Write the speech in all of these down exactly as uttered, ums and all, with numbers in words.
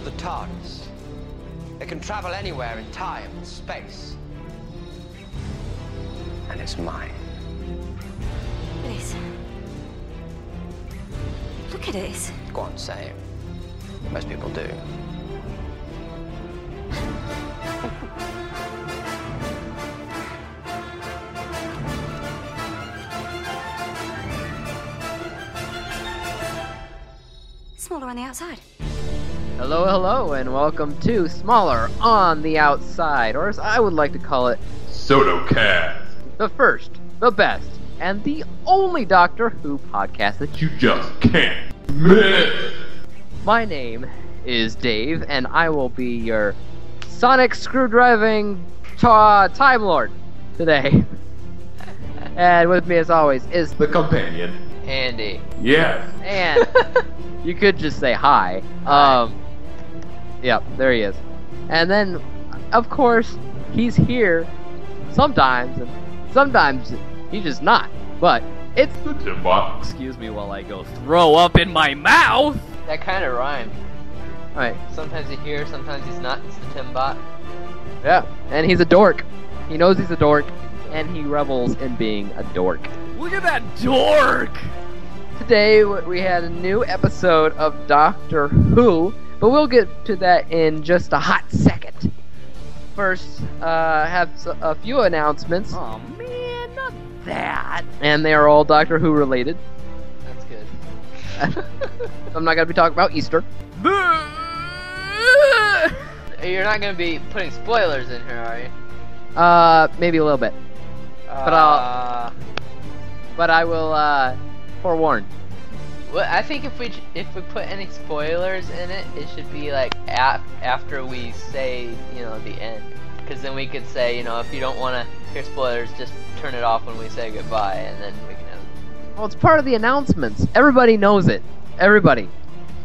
called the TARDIS. It can travel anywhere in time and space. And it's mine. Please. Look at this. Go on, say it. Most people do. Smaller on the Outside. Hello, hello, and welcome to Smaller on the Outside, or as I would like to call it, SotoCast. The first, the best, and the only Doctor Who podcast that you just can't miss. My name is Dave, and I will be your sonic screwdriving ta- Time Lord today. And with me, as always, is the companion, Andy. Yes. And... you could just say hi. Um, yep, there he is. And then, of course, he's here sometimes, and sometimes he's just not. But it's the Timbot. Excuse me while I go throw up in my mouth. That kind of rhymed. All right. Sometimes he's here, sometimes he's not. It's the Timbot. Yeah, and he's a dork. He knows he's a dork, and he revels in being a dork. Look at that dork! Today we had a new episode of Doctor Who, but we'll get to that in just a hot second. First, uh, have a few announcements. Oh man, not that! And they are all Doctor Who related. That's good. I'm not gonna be talking about Easter. You're not gonna be putting spoilers in here, are you? Uh, maybe a little bit. Uh... But I'll. But I will. Uh, Forewarned. Well, I think if we if we put any spoilers in it, it should be like af- after we say, you know, the end, because then we could say, you know, if you don't want to hear spoilers, just turn it off when we say goodbye, and then we can have it. Well, it's part of the announcements. Everybody knows it. Everybody.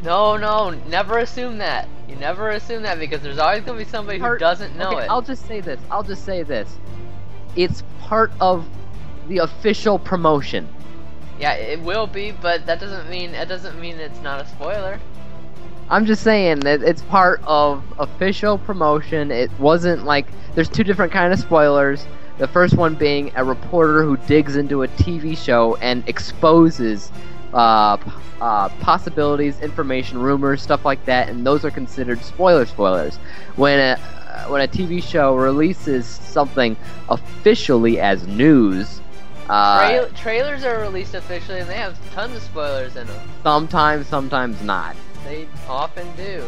No, no, never assume that. You never assume that, because there's always gonna be somebody part- who doesn't know okay, it. I'll just say this. I'll just say this. It's part of the official promotion. Yeah, it will be, but that doesn't mean it doesn't mean it's not a spoiler. I'm just saying that it's part of official promotion. It wasn't like there's two different kind of spoilers. The first one being a reporter who digs into a T V show and exposes uh, uh, possibilities, information, rumors, stuff like that, and those are considered spoiler spoilers. When a when a T V show releases something officially as news. Uh, Tra- trailers are released officially, and they have tons of spoilers in them. Sometimes, sometimes not. They often do.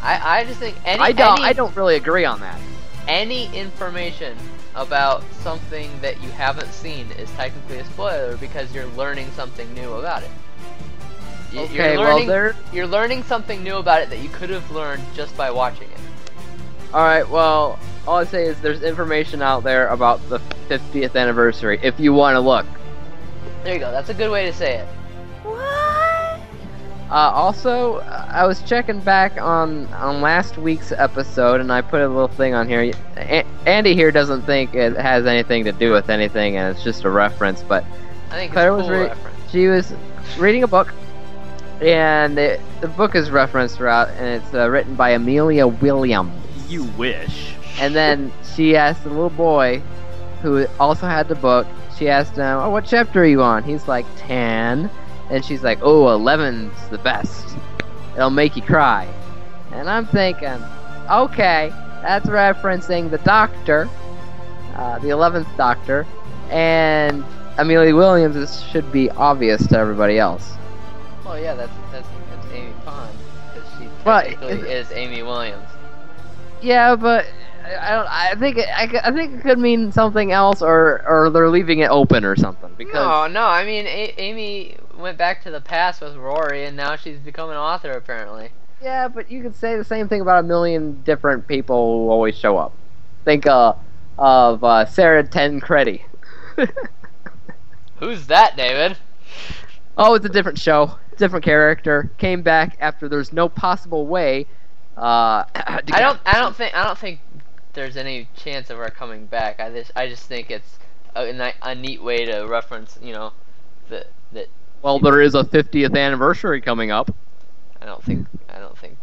I, I just think any I don't any, I don't really agree on that. Any information about something that you haven't seen is technically a spoiler because you're learning something new about it. You, okay, you're learning, well there. You're learning something new about it that you could have learned just by watching it. All right. Well. All I say is there's information out there about the fiftieth anniversary, if you want to look. There you go. That's a good way to say it. What? Uh, also, I was checking back on, on last week's episode, and I put a little thing on here. A- Andy here doesn't think it has anything to do with anything, and it's just a reference, but I think Claire it's a cool was re- reference. She was reading a book, and it, the book is referenced throughout, and it's uh, written by Amelia Williams. You wish. And then she asked the little boy, who also had the book, she asked him, oh, what chapter are you on? He's like, ten. And she's like, oh, eleven's the best. It'll make you cry. And I'm thinking, okay, that's referencing the Doctor, uh, the eleventh Doctor, and Amelia Williams. This should be obvious to everybody else. Oh, yeah, that's, that's, that's Amy Pond, because she technically well, is Amy Williams. Yeah, but... I don't. I think. It, I, I think it could mean something else, or, or they're leaving it open or something. Because no, no. I mean, a- Amy went back to the past with Rory, and now she's become an author, apparently. Yeah, but you could say the same thing about a million different people who always show up. Think uh, of uh, Sarah Tancredi. Who's that, David? Oh, it's a different show, different character. Came back after there's no possible way. Uh, I don't. I don't think. I don't think. There's any chance of her coming back. I just, I just think it's a, a neat way to reference, you know, that that. Well, there is a fiftieth anniversary coming up. I don't think. I don't think.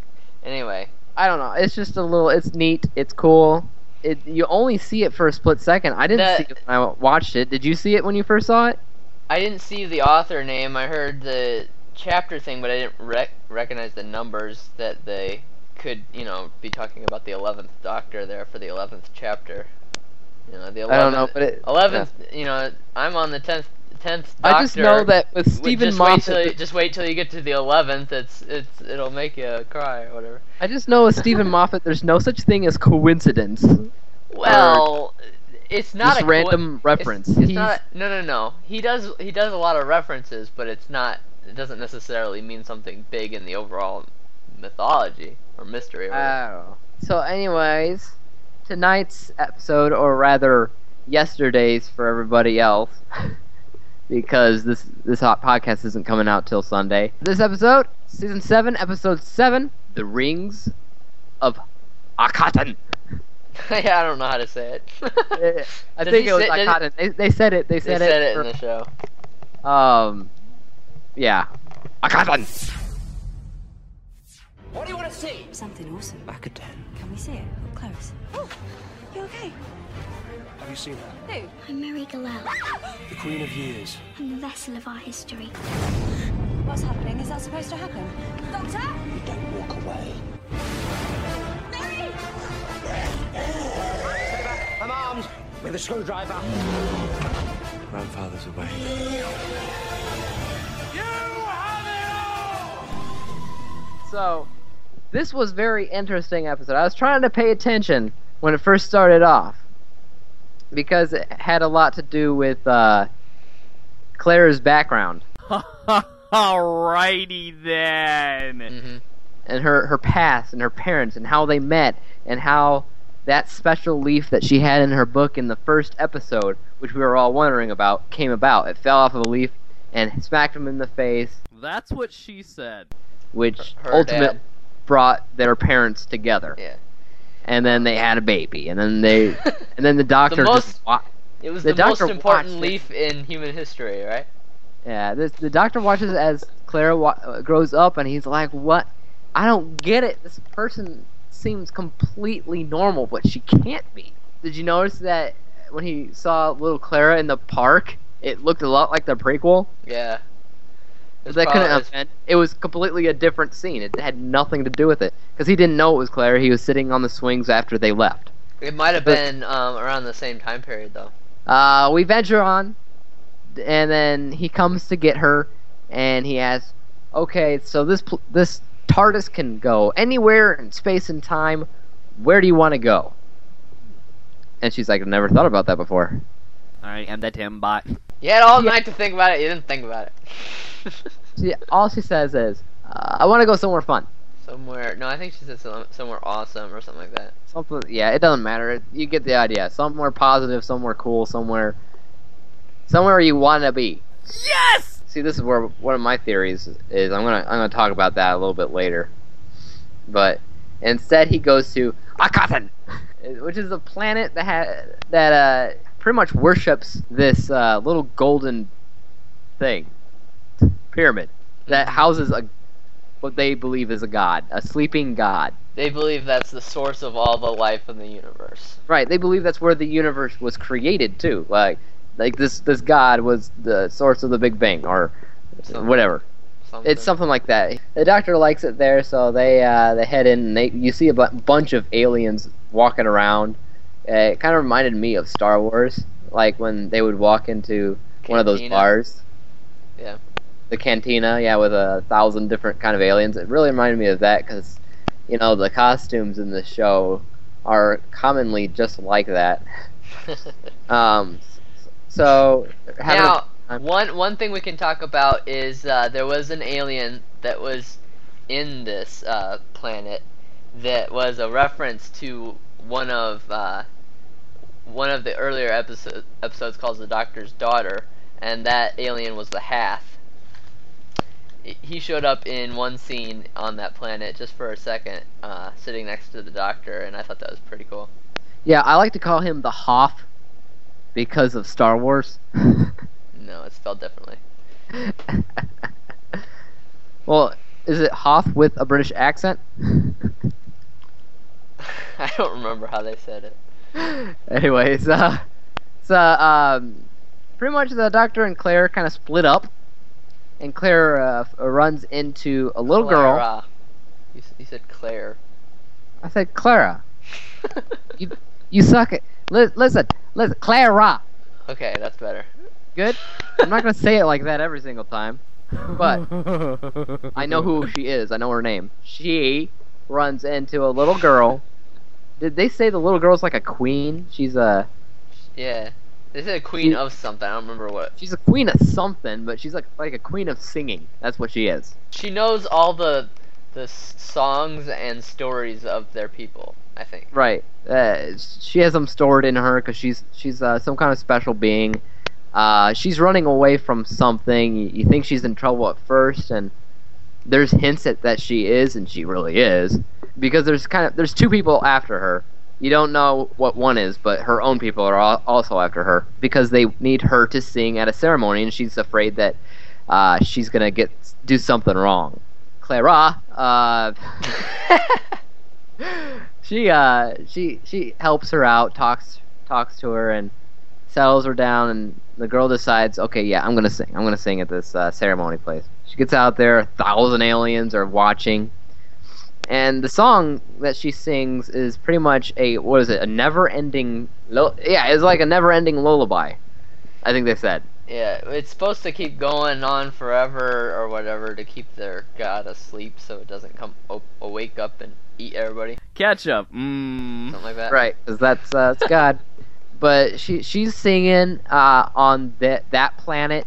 Anyway, I don't know. It's just a little. It's neat. It's cool. It, you only see it for a split second. I didn't the, see it when I watched it. Did you see it when you first saw it? I didn't see the author name. I heard the chapter thing, but I didn't rec recognize the numbers that they could, you know, be talking about the eleventh Doctor there for the eleventh chapter. You know, the eleventh, I don't know, but it, eleventh. Yeah. You know, I'm on the tenth. tenth Doctor. I just know that with Stephen just Moffat... Wait you, just wait till you get to the eleventh, it's, it's, it'll make you cry or whatever. I just know with Stephen Moffat, there's no such thing as coincidence. Well, it's not just a... random reference. It's, it's not, no, no, no. He does, he does a lot of references, but it's not... It doesn't necessarily mean something big in the overall mythology or mystery. Or oh. So anyways, tonight's episode, or rather yesterday's for everybody else... because this this hot podcast isn't coming out till Sunday. This episode, season seven, episode seven, The Rings of Akhaten. Yeah, I don't know how to say it. I does think it was say, Akhaten. They, they said it. They said, they said it, it in for, the show. Um, yeah, Akhaten. What do you want to see? Something awesome. Akhaten. Can we see it? Up close. Oh, you okay? Have you seen her? Who? I'm Merry Gejelh. The Queen of Years. I'm the vessel of our history. What's happening? Is that supposed to happen? Doctor? You don't walk away. Merry! Stay back. I'm armed with a screwdriver. Grandfather's away. You have it all! So, this was a very interesting episode. I was trying to pay attention when it first started off, because it had a lot to do with uh, Clara's background. Alrighty then. Mm-hmm. And her, her past and her parents and how they met and how that special leaf that she had in her book in the first episode, which we were all wondering about, came about. It fell off of a leaf and smacked him in the face. That's what she said. Which her, her ultimately dad. brought their parents together. Yeah. And then they had a baby, and then they, and then the doctor. the most, just wa it was the, the most important leaf in human history, right? Yeah, this, the doctor watches as Clara wa grows up, and he's like, "What? I don't get it. This person seems completely normal, but she can't be." Did you notice that when he saw little Clara in the park, it looked a lot like the prequel? Yeah. That couldn't have been. It was completely a different scene. It had nothing to do with it because he didn't know it was Claire. He was sitting on the swings after they left. It might have been um, around the same time period, though. Uh, we venture on, and then he comes to get her, and he asks, "Okay, so this pl this TARDIS can go anywhere in space and time. Where do you want to go?" And she's like, "I've never thought about that before." All right, end that Timbot. You had all yeah. night to think about it. You didn't think about it. She, all she says is, uh, "I want to go somewhere fun." Somewhere? No, I think she said some, somewhere awesome or something like that. Something, yeah, it doesn't matter. It, you get the idea. Somewhere positive, somewhere cool, somewhere, somewhere you want to be. Yes. See, this is where one of my theories is. I'm gonna, I'm gonna talk about that a little bit later. But instead, he goes to Akhaten, which is a planet that ha that uh, pretty much worships this uh, little golden thing. Pyramid that houses a what they believe is a god, a sleeping god. They believe that's the source of all the life in the universe. Right. They believe that's where the universe was created too. Like, like this this god was the source of the Big Bang or something, whatever. Something. It's something like that. The doctor likes it there, so they uh, they head in. And they you see a b bunch of aliens walking around. Uh, it kind of reminded me of Star Wars, like when they would walk into Cantina. one of those bars. Yeah. The cantina, yeah, with a thousand different kind of aliens. It really reminded me of that because, you know, the costumes in the show are commonly just like that. um, so now, a, one one thing we can talk about is uh, there was an alien that was in this uh, planet that was a reference to one of uh, one of the earlier episode, episodes called The Doctor's Daughter, and that alien was the Hath. He showed up in one scene on that planet just for a second, uh, sitting next to the doctor, and I thought that was pretty cool. Yeah, I like to call him the Hoff because of Star Wars. No, it's spelled differently. Well, is it Hoff with a British accent? I don't remember how they said it. Anyways, uh, so um, pretty much the Doctor and Claire kind of split up, and Claire uh, runs into a little Clara. girl. You, you said Claire. I said Clara. you you suck it. L listen, listen, Clara. Okay, that's better. Good. I'm not gonna say it like that every single time, but I know who she is. I know her name. She runs into a little girl. Did they say the little girl's like a queen? She's a. Yeah, they said a queen she, of something. I don't remember what. She's a queen of something, but she's like like a queen of singing. That's what she is. She knows all the the songs and stories of their people, I think. Right. Uh, she has them stored in her because she's she's uh, some kind of special being. Uh, she's running away from something. You, you think she's in trouble at first, and there's hints at that she is, and she really is, because there's kind of there's two people after her. You don't know what one is, but her own people are all, also after her because they need her to sing at a ceremony, and she's afraid that uh, she's gonna get do something wrong. Clara, uh, she uh, she she helps her out, talks talks to her, and settles her down, and the girl decides, okay, yeah, I'm gonna sing. I'm gonna sing at this uh, ceremony place. She gets out there, a thousand aliens are watching, and the song that she sings is pretty much a what is it? A never-ending, yeah, it's like a never-ending lullaby. I think they said. Yeah, it's supposed to keep going on forever or whatever to keep their god asleep, so it doesn't come wake up and eat everybody. Catch up, mm. something like that. Right, because that's uh, it's God. But she she's singing uh, on that that planet,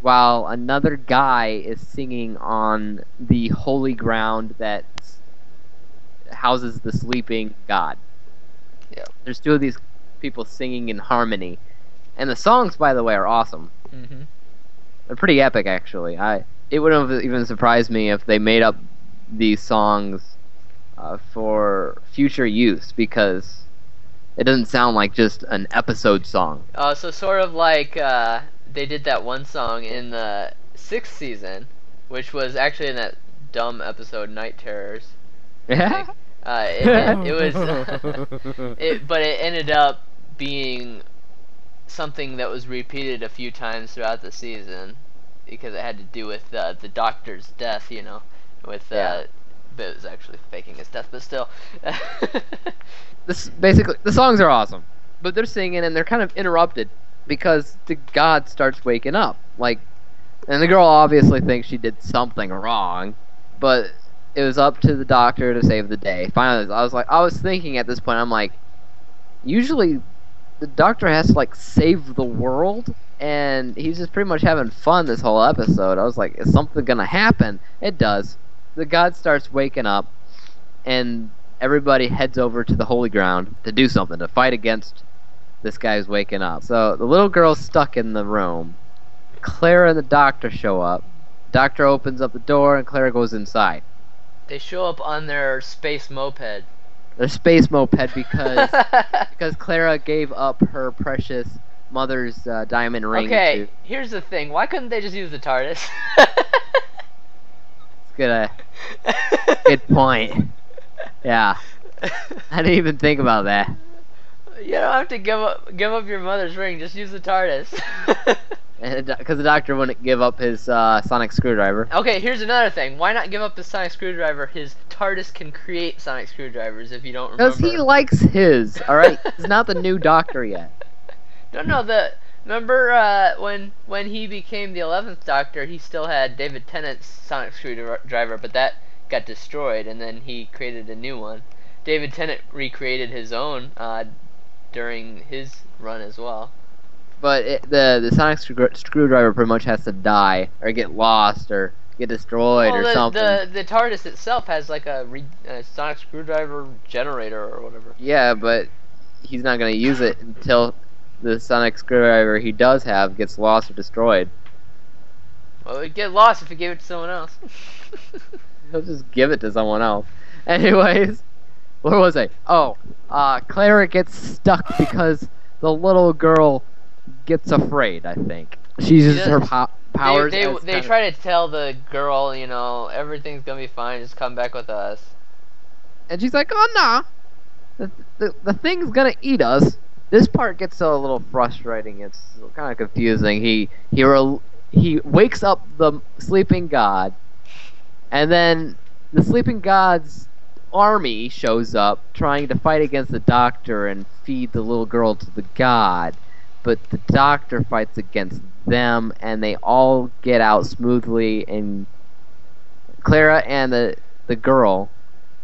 while another guy is singing on the holy ground that houses the sleeping god. Yeah. There's two of these people singing in harmony, and the songs, by the way, are awesome. Mm-hmm. They're pretty epic, actually. I it wouldn't have even surprised me if they made up these songs uh, for future use because. It doesn't sound like just an episode song. Uh, so sort of like uh, they did that one song in the sixth season, which was actually in that dumb episode Night Terrors. Yeah. Uh, it, it, it was, it, but it ended up being something that was repeated a few times throughout the season because it had to do with uh, the Doctor's death, you know, with. Uh, yeah. But it was actually faking his death, but still. This basically, the songs are awesome, but they're singing and they're kind of interrupted because the god starts waking up. Like, and the girl obviously thinks she did something wrong, but it was up to the Doctor to save the day. Finally, I was like, I was thinking at this point, I'm like, usually the Doctor has to like save the world, and he's just pretty much having fun this whole episode. I was like, is something gonna happen? It does. The god starts waking up, and everybody heads over to the holy ground to do something, to fight against this guy who's waking up. So the little girl's stuck in the room. Clara and the Doctor show up. Doctor opens up the door, and Clara goes inside. They show up on their space moped. Their space moped because because Clara gave up her precious mother's uh, diamond ring. Okay, here's the thing. Why couldn't they just use the TARDIS? Good, uh, good point. Yeah, I didn't even think about that. You don't have to give up give up your mother's ring. Just use the TARDIS. Because the Doctor wouldn't give up his uh, sonic screwdriver. Okay, here's another thing. Why not give up his sonic screwdriver? His TARDIS can create sonic screwdrivers if you don't remember. Because he likes his. All right, he's not the new Doctor yet. No, no. The remember uh, when when he became the eleventh Doctor, he still had David Tennant's sonic screwdriver, but that got destroyed, and then he created a new one. David Tennant recreated his own uh, during his run as well. But it, the the sonic screw screwdriver pretty much has to die, or get lost, or get destroyed, well, or the, something. The the TARDIS itself has like a, re a sonic screwdriver generator or whatever. Yeah, but he's not gonna use it until. The sonic screwdriver he does have gets lost or destroyed. Well, it'd get lost if he gave it to someone else. He'll just give it to someone else. Anyways, where was I? Oh, uh, Clara gets stuck because the little girl gets afraid, I think. She's just, her po powers... They, they, they try to tell the girl, you know, everything's gonna be fine, just come back with us. And she's like, oh, nah. the, the, the thing's gonna eat us. This part gets a little frustrating. It's kind of confusing. He he re- he wakes up the sleeping god, and then the sleeping god's army shows up trying to fight against the doctor and feed the little girl to the god, but the doctor fights against them, and they all get out smoothly, and Clara and the the girl,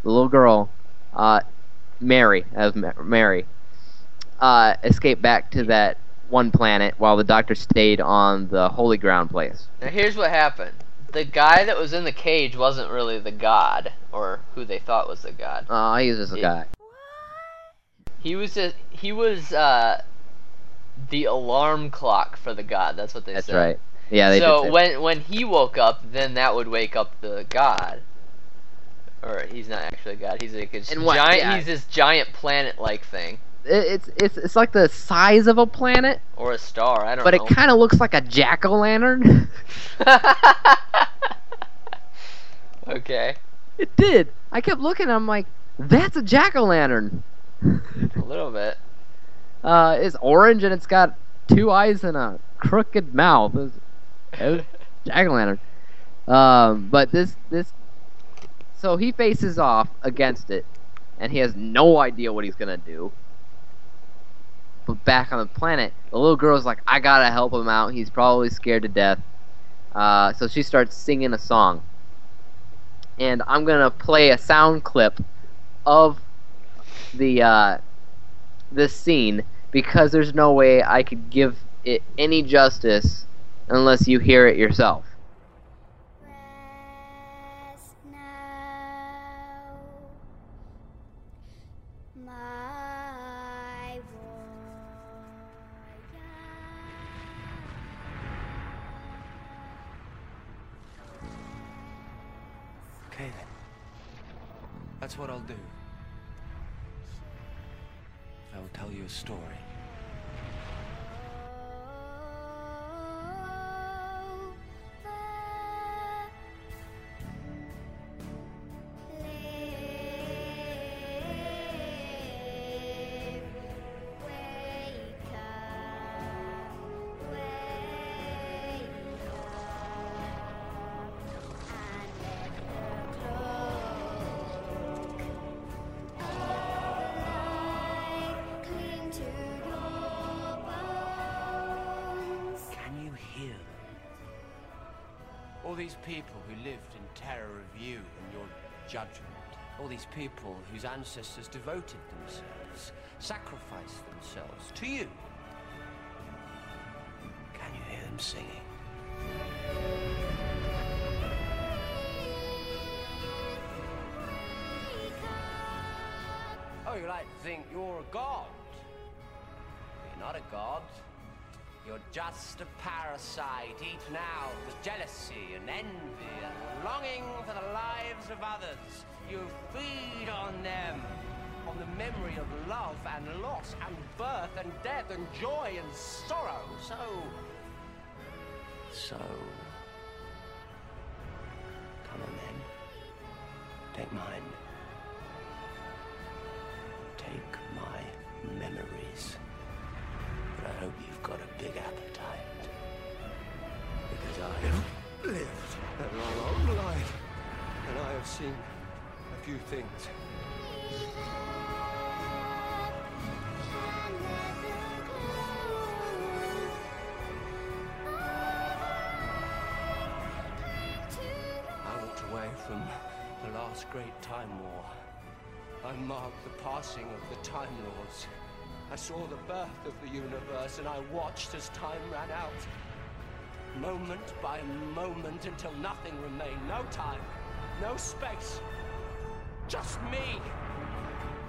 the little girl, uh, Mary, as Mary, uh, escape back to that one planet while the doctor stayed on the holy ground place. Now here's what happened. The guy that was in the cage wasn't really the god, or who they thought was the god. Oh, he was just a guy. He was just, he was uh, the alarm clock for the god. That's what they That's said. That's right. Yeah, they did. So when when he woke up, then that would wake up the god. Or he's not actually a god. He's like a giant. Yeah. He's this giant planet-like thing. It's it's it's like the size of a planet or a star. I don't but know. But it kind of looks like a jack o' lantern. Okay. It did. I kept looking. I'm like, that's a jack o' lantern. A little bit. Uh, it's orange and it's got two eyes and a crooked mouth. It was, it was jack o' lantern. Um, but this this. So he faces off against it, and he has no idea what he's gonna do. But back on the planet, the little girl's like, I gotta help him out. He's probably scared to death. Uh, so she starts singing a song. And I'm gonna play a sound clip of the uh, this scene, because there's no way I could give it any justice unless you hear it yourself. That's what I'll do. I will tell you a story. All these people who lived in terror of you and your judgment. All these people whose ancestors devoted themselves, sacrificed themselves to you. Can you hear them singing? Oh, you like to think you're a god. You're not a god. You're just a parasite, eaten out with jealousy and envy and longing for the lives of others. You feed on them, on the memory of love and loss and birth and death and joy and sorrow. So, so, come on then, take mine. Take my memories. I hope you've got a big appetite, because I have lived a long life, and I have seen a few things. I walked away from the last great Time War. I marked the passing of the Time Lords. I saw the birth of the universe, and I watched as time ran out. Moment by moment, until nothing remained. No time, no space, just me.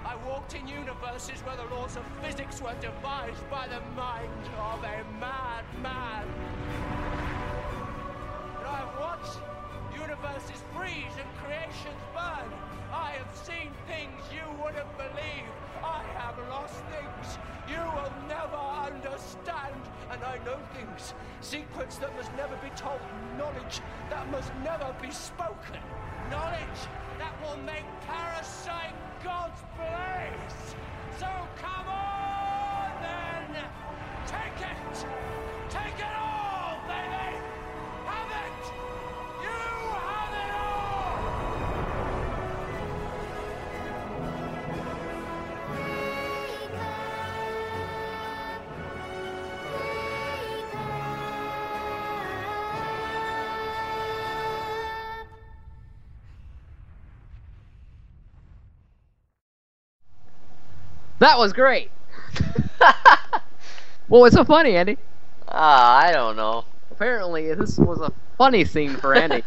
I walked in universes where the laws of physics were devised by the mind of a madman. And I watched universes freeze and creations burn. I have seen things you wouldn't believe. I have lost things you will never understand. And I know things, secrets that must never be told, knowledge that must never be spoken, knowledge that will make Parasite God's place. So come on, then. Take it. Take it all, baby. Have it. You have it all. That was great. Well, what's so funny, Andy? Ah, uh, I don't know. Apparently, this was a funny scene for Andy.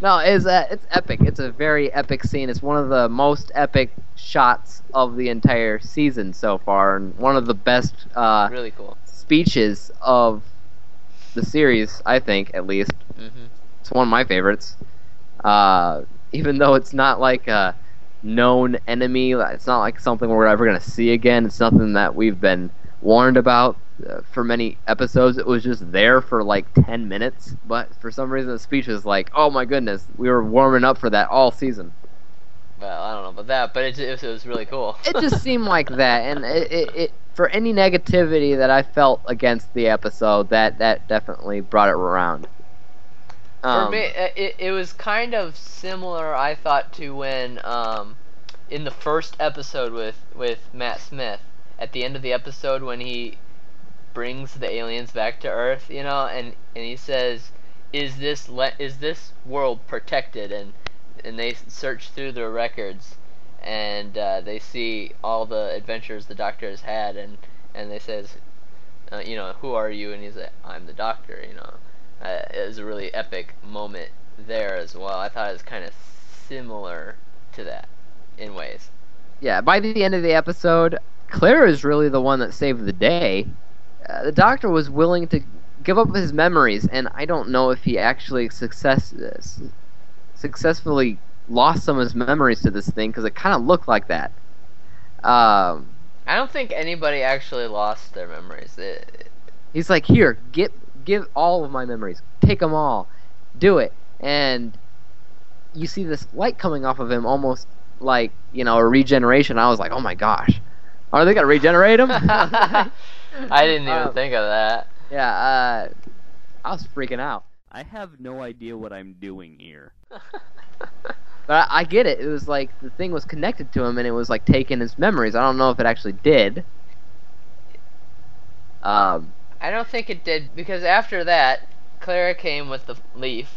No, it's uh, it's epic. It's a very epic scene. It's one of the most epic shots of the entire season so far, and one of the best uh, really cool speeches of the series, I think, at least. Mm-hmm. It's one of my favorites. Uh, even though it's not like a known enemy, it's not like something we're ever going to see again. It's nothing that we've been warned about uh, for many episodes. It was just there for like ten minutes, but for some reason the speech was like, oh my goodness, we were warming up for that all season. Well, I don't know about that, but it, it was really cool. It just seemed like that, and it, it, it for any negativity that I felt against the episode, that that definitely brought it around. Um, For me, it, it was kind of similar, I thought, to when, um, in the first episode with, with Matt Smith, at the end of the episode when he brings the aliens back to Earth, you know, and, and he says, is this le- is this world protected? And, and they search through their records, and uh, they see all the adventures the Doctor has had, and, and they says, uh, you know, who are you? And he's like, I'm the Doctor, you know. Uh, it was a really epic moment there as well. I thought it was kind of similar to that in ways. Yeah, by the end of the episode, Claire is really the one that saved the day. Uh, the Doctor was willing to give up his memories, and I don't know if he actually success uh, successfully lost some of his memories to this thing, because it kind of looked like that. Um, I don't think anybody actually lost their memories. It, he's like, here, get... give all of my memories. Take them all. Do it. And you see this light coming off of him, almost like, you know, a regeneration. I was like, oh my gosh. Are they going to regenerate him? I didn't even um, think of that. Yeah, uh, I was freaking out. I have no idea what I'm doing here. But I, I get it. It was like the thing was connected to him, and it was like taking his memories. I don't know if it actually did. Um... I don't think it did, because after that, Clara came with the leaf.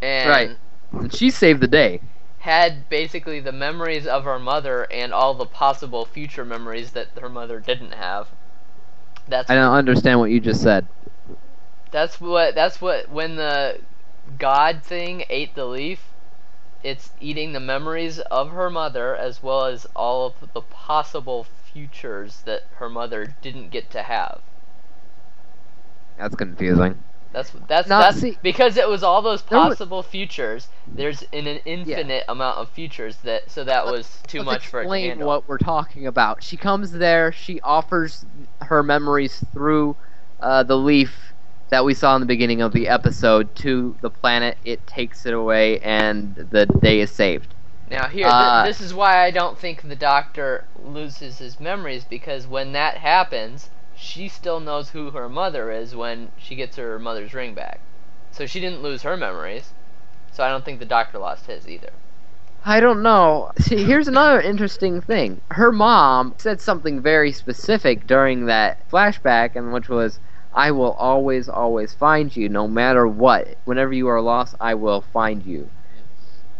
And right. And she saved the day. Had basically the memories of her mother and all the possible future memories that her mother didn't have. That's I don't what, understand what you just said. That's what, that's what, when the God thing ate the leaf, it's eating the memories of her mother as well as all of the possible futures that her mother didn't get to have. That's confusing. That's that's, no, that's see, because it was all those possible was, futures. There's an, an infinite yeah. amount of futures that so that let's, was too much for a candle. Explain what we're talking about. She comes there. She offers her memories through uh, the leaf that we saw in the beginning of the episode to the planet. It takes it away, and the day is saved. Now here, th- uh, this is why I don't think the Doctor loses his memories, because when that happens, she still knows who her mother is when she gets her mother's ring back. So she didn't lose her memories, so I don't think the Doctor lost his either. I don't know. See, here's another interesting thing. Her mom said something very specific during that flashback, and which was, I will always, always find you, no matter what. Whenever you are lost, I will find you.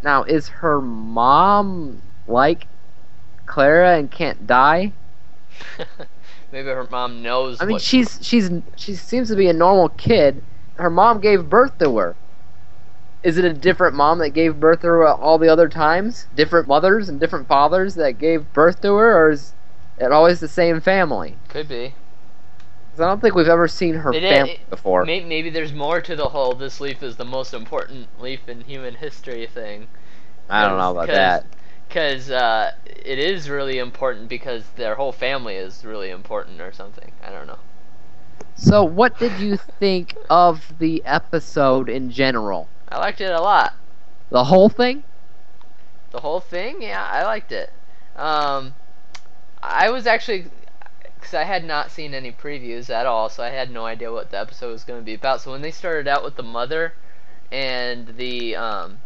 Now, is her mom like Clara and can't die? Maybe her mom knows. I mean, what she's she's she seems to be a normal kid. Her mom gave birth to her. Is it a different mom that gave birth to her all the other times? Different mothers and different fathers that gave birth to her, or is it always the same family? Could be. I don't think we've ever seen her it, family it, before. Maybe, maybe there's more to the whole "this leaf is the most important leaf in human history" thing. I don't know about cause, that. Because uh, it is really important because their whole family is really important or something. I don't know. So what did you think of the episode in general? I liked it a lot. The whole thing? The whole thing? Yeah, I liked it. Um, I was actually... because I had not seen any previews at all, so I had no idea what the episode was going to be about. So when they started out with the mother and the um,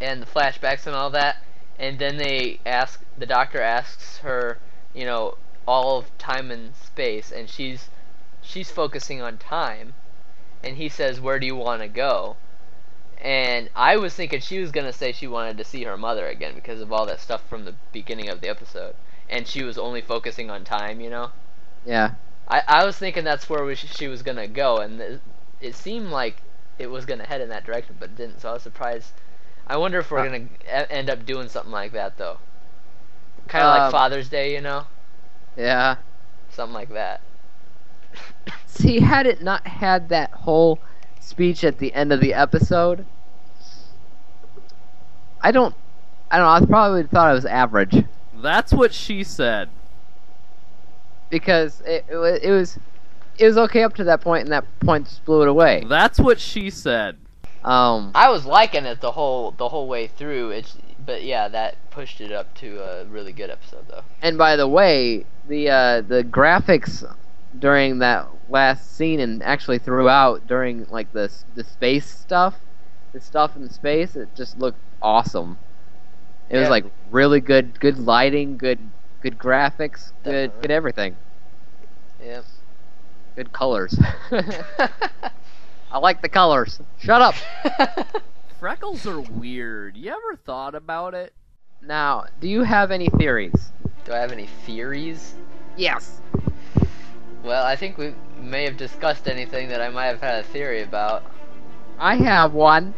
and the flashbacks and all that, and then they ask the doctor asks her, you know, all of time and space, and she's she's focusing on time, and he says, "Where do you want to go?" And I was thinking she was going to say she wanted to see her mother again because of all that stuff from the beginning of the episode. And she was only focusing on time, you know? Yeah. I, I was thinking that's where we sh she was going to go, and th it seemed like it was going to head in that direction, but it didn't, so I was surprised. I wonder if we're uh, going to end up doing something like that, though. Kind of um, like Father's Day, you know? Yeah. Something like that. See, had it not had that whole speech at the end of the episode, I don't... I don't know, I probably would have thought it was average. That's what she said. Because it, it it was it was okay up to that point, and that point just blew it away. That's what she said. Um, I was liking it the whole the whole way through. It's but yeah, that pushed it up to a really good episode though. And by the way, the uh, the graphics during that last scene, and actually throughout during like the the space stuff, the stuff in space, it just looked awesome. It yeah. was like really good, good lighting, good, good graphics, good, Definitely. good everything. Yeah. Good colors. I like the colors. Shut up. Freckles are weird. You ever thought about it? Now, do you have any theories? Do I have any theories? Yes. Well, I think we may have discussed anything that I might have had a theory about. I have one.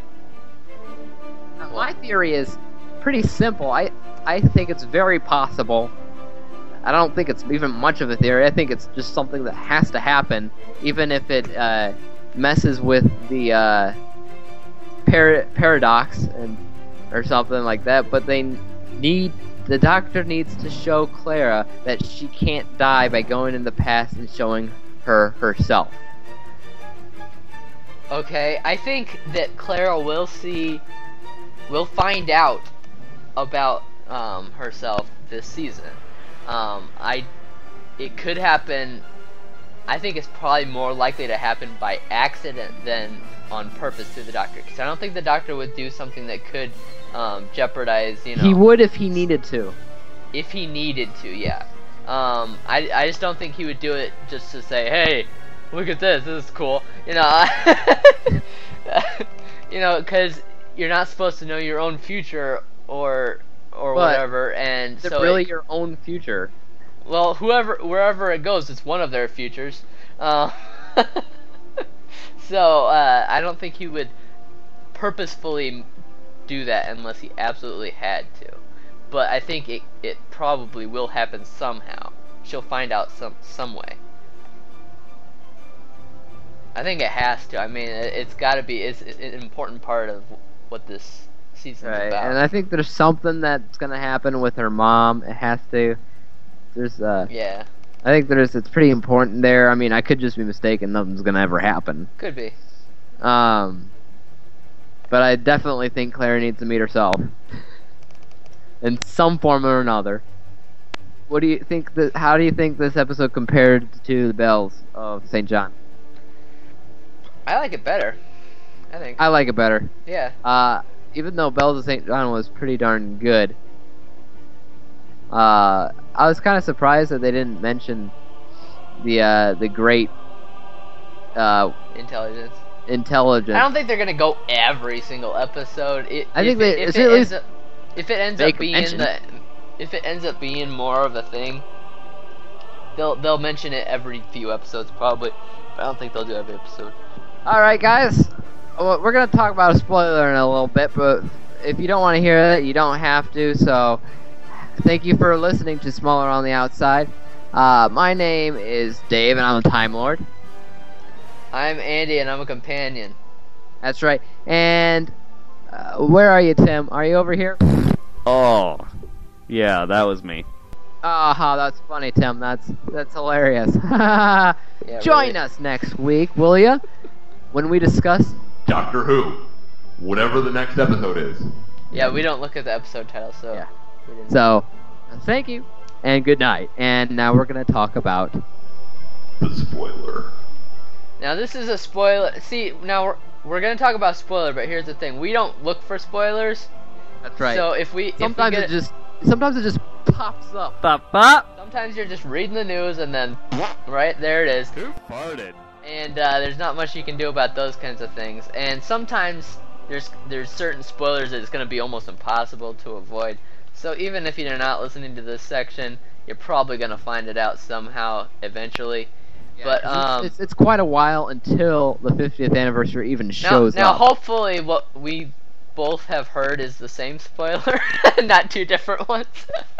Now, my theory is pretty simple. I I think it's very possible. I don't think it's even much of a theory. I think it's just something that has to happen, even if it uh, messes with the uh, par paradox and or something like that. But they need the doctor needs to show Clara that she can't die by going in the past and showing her herself. Okay, I think that Clara will see, will find out about um, herself this season. Um, I, it could happen. I think it's probably more likely to happen by accident than on purpose to the doctor, because I don't think the doctor would do something that could um, jeopardize. You know, he would if he needed to. If he needed to, yeah. Um, I, I just don't think he would do it just to say, "Hey, look at this. This is cool." You know, you know, because you're not supposed to know your own future. Or, or but whatever, and so really it, your own future. Well, whoever, wherever it goes, it's one of their futures. Uh, so uh, I don't think he would purposefully do that unless he absolutely had to. But I think it it probably will happen somehow. She'll find out some some way. I think it has to. I mean, it, it's got to be. It's, it's an important part of what this season's right, about. And I think there's something that's gonna happen with her mom. It has to. There's uh. Yeah. I think there's. It's pretty important there. I mean, I could just be mistaken. Nothing's gonna ever happen. Could be. Um. But I definitely think Clara needs to meet herself, in some form or another. What do you think? That how do you think this episode compared to the Bells of Saint John? I like it better. I think. I like it better. Yeah. Uh. Even though Bells of Saint John was pretty darn good, uh, I was kind of surprised that they didn't mention the uh, the great uh, intelligence. Intelligence. I don't think they're gonna go every single episode. It, I think they, it, if, it ends up, if it ends up being the, if it ends up being more of a thing, they'll they'll mention it every few episodes probably. But I don't think they'll do every episode. All right, guys. Well, we're going to talk about a spoiler in a little bit, but if you don't want to hear it, you don't have to, so thank you for listening to Smaller on the Outside. Uh, my name is Dave, and I'm a Time Lord. I'm Andy, and I'm a companion. That's right. And uh, where are you, Tim? Are you over here? Oh, yeah, that was me. Oh, that's funny, Tim. That's, that's hilarious. yeah, Join really. us next week, will ya? When we discuss... Doctor Who. whatever the next episode is. Yeah, we don't look at the episode title, so... Yeah. We didn't. So, thank you, and good night. And now we're going to talk about... the spoiler. Now, this is a spoiler... See, now we're, we're going to talk about spoiler, but here's the thing. We don't look for spoilers. That's right. So, if we... Sometimes if we get it just... Sometimes it just pops up. Pop, pop. Sometimes you're just reading the news and then, right there it is. Who farted? And uh, there's not much you can do about those kinds of things. And sometimes there's there's certain spoilers that it's going to be almost impossible to avoid. So even if you're not listening to this section, you're probably going to find it out somehow eventually. Yeah, but um, it's, it's it's quite a while until the fiftieth anniversary even shows now, now up. Now hopefully what we both have heard is the same spoiler, not two different ones.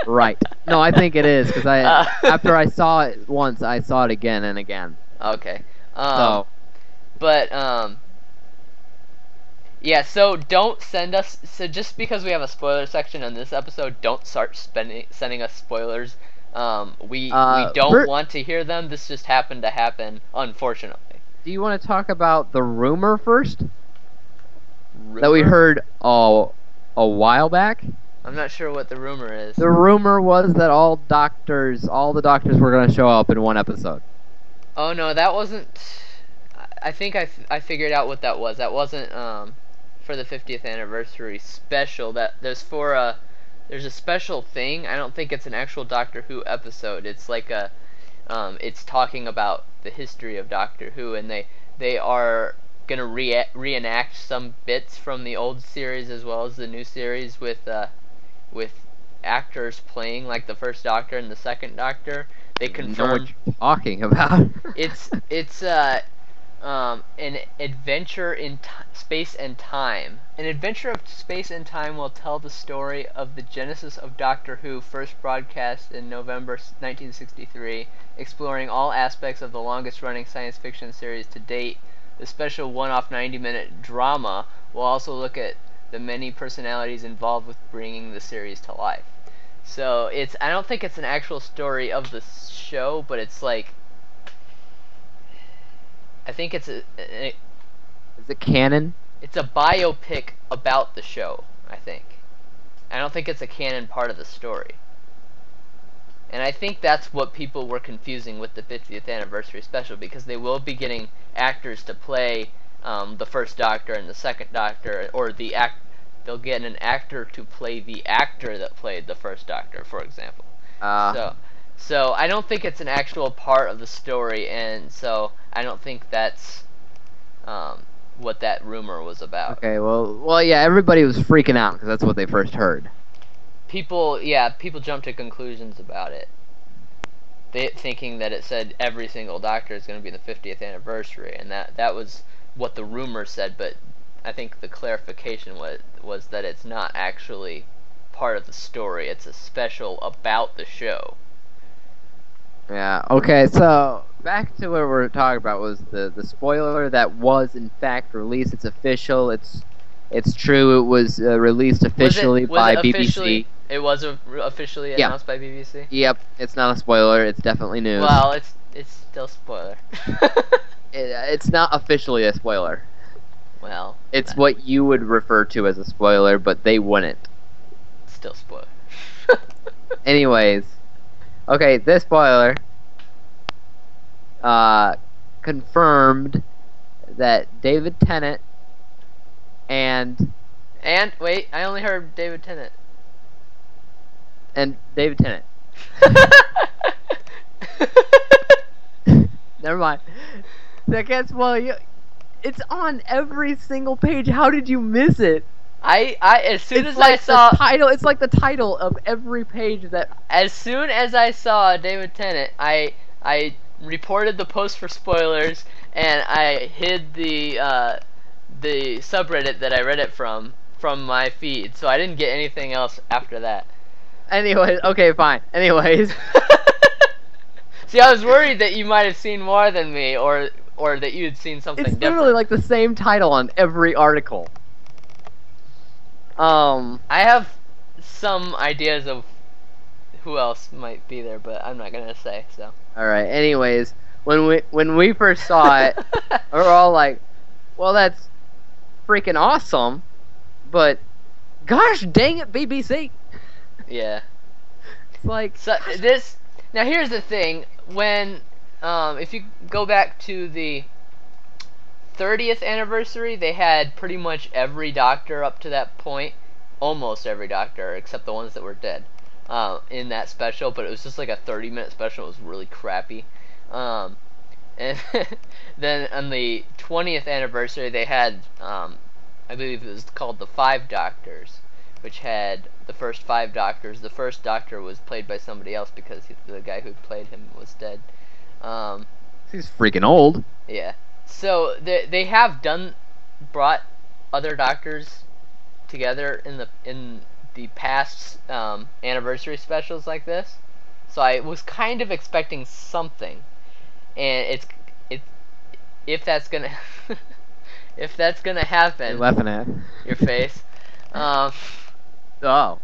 Right. No, I think it is, because I uh, after I saw it once, I saw it again and again. Okay. Um, so. But, um... yeah, so don't send us... So just because we have a spoiler section on this episode, don't start spending, sending us spoilers. Um, we, uh, we don't Bert, want to hear them. This just happened to happen, unfortunately. Do you want to talk about the rumor first? Rumor? That we heard uh, a while back. I'm not sure what the rumor is. The rumor was that all doctors, all the doctors were going to show up in one episode. Oh no, that wasn't... I think I, f I figured out what that was. That wasn't um, for the fiftieth anniversary special. That there's for a there's a special thing. I don't think it's an actual Doctor Who episode. It's like a um, it's talking about the history of Doctor Who, and they they are gonna re reenact some bits from the old series as well as the new series with uh, with actors playing like the first Doctor and the second Doctor. They confirmed talking about it's it's uh um an adventure in t space and time. An adventure of space and time will tell the story of the genesis of Doctor Who, first broadcast in November nineteen sixty-three, exploring all aspects of the longest-running science fiction series to date. The special one-off ninety-minute drama will also look at the many personalities involved with bringing the series to life. So it's, I don't think it's an actual story of the show, but it's like, I think it's a, a is it canon? It's a biopic about the show, I think. I don't think it's a canon part of the story. And I think that's what people were confusing with the fiftieth anniversary special, because they will be getting actors to play um, the first Doctor and the second Doctor, or the act. They'll get an actor to play the actor that played the first Doctor, for example. Uh. So, so I don't think it's an actual part of the story, and so I don't think that's um, what that rumor was about. Okay. Well, well, yeah. Everybody was freaking out because that's what they first heard. People, yeah, people jumped to conclusions about it, they, thinking that it said every single Doctor is going to be the fiftieth anniversary, and that that was what the rumor said. But I think the clarification was was that it's not actually part of the story; it's a special about the show. Yeah. Okay. So back to what we were talking about was the the spoiler that was in fact released. It's official. It's It's true. It was uh, released officially was it, was by it officially, B B C. It was a, officially yeah. announced by B B C. Yep, it's not a spoiler. It's definitely news. Well, it's it's still spoiler. it, it's not officially a spoiler. Well, it's that. What you would refer to as a spoiler, but they wouldn't. Still spoiler. Anyways, okay, this spoiler uh, confirmed that David Tennant. And and wait, I only heard David Tennant. And David Tennant. Never mind. I guess well, you, it's on every single page. How did you miss it? I I as soon it's as like I saw the title, it's like the title of every page that. As soon as I saw David Tennant, I I reported the post for spoilers, and I hid the. Uh, the subreddit that I read it from from my feed, so I didn't get anything else after that. Anyways, okay, fine. Anyways. See, I was worried that you might have seen more than me, or or that you had seen something different. It's literally different. Like the same title on every article. Um, I have some ideas of who else might be there, but I'm not gonna say. So. All right. Anyways, when we when we first saw it, we were all like, "Well, that's." Freaking awesome, but gosh dang it, B B C. Yeah. It's like so this. Now here's the thing: when um, if you go back to the thirtieth anniversary, they had pretty much every Doctor up to that point, almost every Doctor except the ones that were dead, uh, in that special. But it was just like a thirty-minute special. It was really crappy. Um, and then on the twentieth anniversary, they had um, I believe it was called the Five Doctors, which had the first five Doctors. The first Doctor was played by somebody else because he, the guy who played him was dead. Um, He's freaking old. Yeah. So they they have done brought other Doctors together in the in the past um, anniversary specials like this. So I was kind of expecting something, and it's it if that's gonna if that's gonna happen. You're laughing at your face. Um, oh.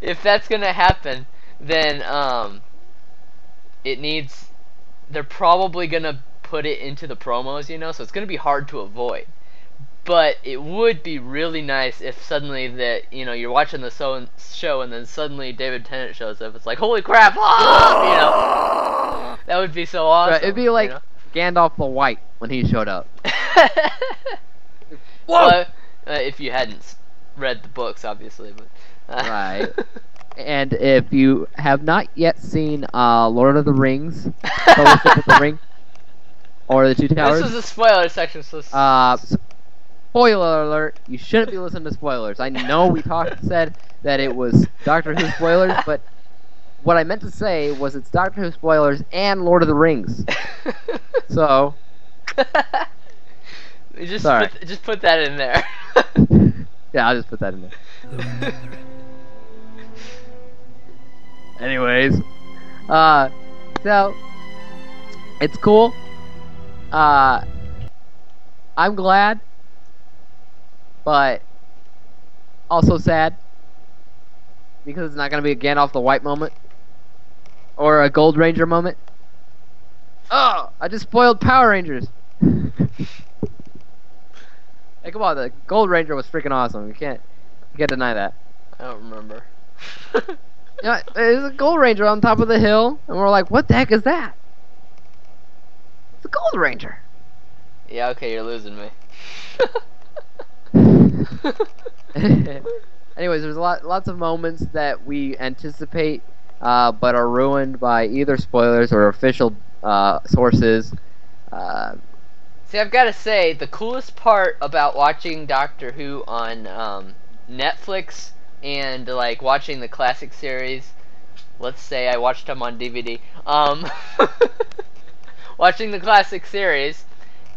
If that's gonna happen, then um, it needs. They're probably gonna put it into the promos, you know. So it's gonna be hard to avoid. But it would be really nice if suddenly that you know you're watching the so show and then suddenly David Tennant shows up. It's like holy crap! Ah! You know, that would be so awesome. Right, it'd be like you know? Gandalf the White when he showed up. Whoa! Uh, uh, if you hadn't read the books, obviously, but uh. Right. And if you have not yet seen uh, Lord of the Rings, Fellowship of the Ring, or the Two Towers, this is a spoiler section. So this uh, spoiler alert! You shouldn't be listening to spoilers. I know we talked said that it was Doctor Who spoilers, but what I meant to say was it's Doctor Who spoilers and Lord of the Rings. So. Just put, just put that in there. Yeah, I'll just put that in there. Anyways, uh, so it's cool. Uh, I'm glad, but also sad because it's not gonna be a Gandalf the White moment or a Gold Ranger moment. Oh, I just spoiled Power Rangers. Hey, come on, the Gold Ranger was freaking awesome. You can't, you can't deny that. I don't remember. Yeah, there's a Gold Ranger on top of the hill, and we're like, what the heck is that? It's a Gold Ranger. Yeah, okay, you're losing me. Anyways, there's a lot, lots of moments that we anticipate, uh, but are ruined by either spoilers or official uh, sources. Uh, See, I've got to say, the coolest part about watching Doctor Who on um, Netflix and, like, watching the classic series, let's say I watched them on D V D, um, watching the classic series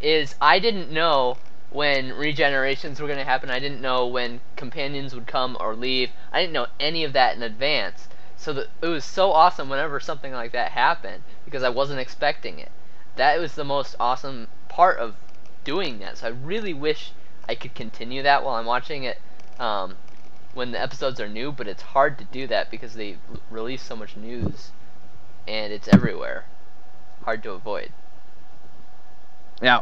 is I didn't know when regenerations were going to happen. I didn't know when companions would come or leave. I didn't know any of that in advance. So the, it was so awesome whenever something like that happened because I wasn't expecting it. That was the most awesome part of doing that, so I really wish I could continue that while I'm watching it um, when the episodes are new, but it's hard to do that because they release so much news and it's everywhere. Hard to avoid. Yeah.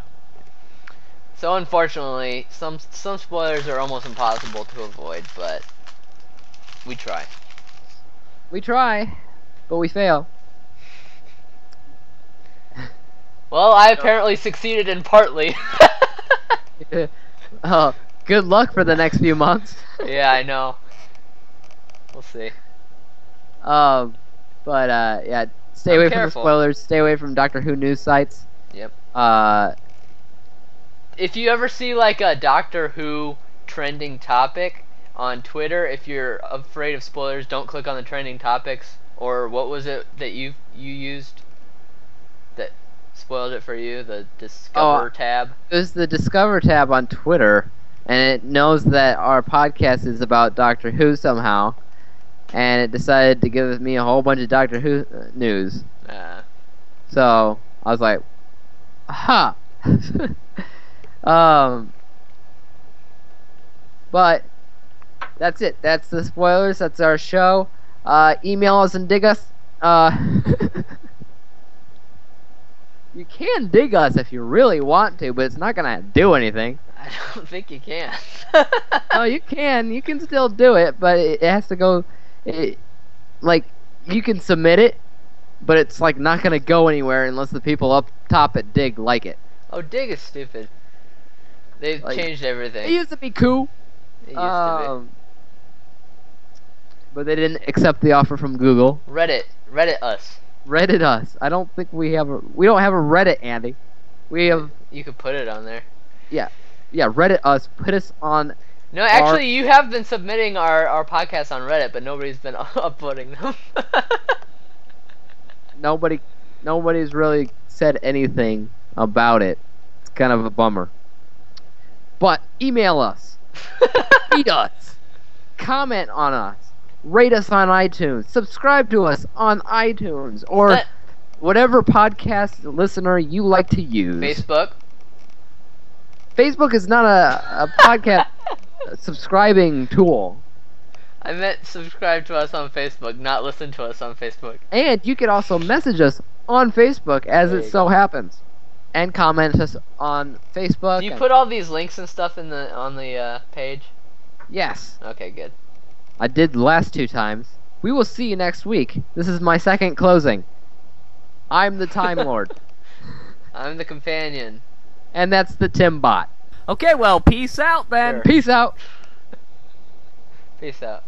So unfortunately, some some spoilers are almost impossible to avoid, but we try. We try, but we fail. Well, I apparently succeeded in partly. Oh, good luck for the next few months. Yeah, I know. We'll see. Um, but uh, yeah, stay I'm away careful. from the spoilers. Stay away from Doctor Who news sites. Yep. Uh, if you ever see like a Doctor Who trending topic on Twitter, if you're afraid of spoilers, don't click on the trending topics. Or what was it that you you used? That. Spoiled it for you, the Discover oh, tab. There's the Discover tab on Twitter, and it knows that our podcast is about Doctor Who somehow, and it decided to give me a whole bunch of Doctor Who news. Uh. So I was like, "Aha!" um, but that's it. That's the spoilers. That's our show. Uh, email us and dig us. Uh. You can dig us if you really want to, but it's not going to do anything. I don't think you can. No, you can. You can still do it, but it has to go... It, like, you can submit it, but it's, like, not going to go anywhere unless the people up top at Dig like it. Oh, Dig is stupid. They've like, changed everything. It used to be cool. It used um, to be. But they didn't accept the offer from Google. Reddit. Reddit us. Reddit us. I don't think we have a... We don't have a Reddit, Andy. We have... You could put it on there. Yeah. Yeah, Reddit us. Put us on... No, actually, our... you have been submitting our, our podcasts on Reddit, but nobody's been uploading them. Nobody... Nobody's really said anything about it. It's kind of a bummer. But email us. Tweet us. Comment on us. Rate us on iTunes. Subscribe to us on iTunes or that... whatever podcast listener you like to use. Facebook. Facebook is not a, a podcast subscribing tool. I meant subscribe to us on Facebook, not listen to us on Facebook. And you can also message us on Facebook as it so go. happens. And comment us on Facebook. Do you and... put all these links and stuff in the on the uh, page? Yes. Okay, good. I did the last two times. We will see you next week. This is my second closing. I'm the Time Lord. I'm the Companion. And that's the Timbot. Okay, well, peace out then. Sure. Peace out. Peace out.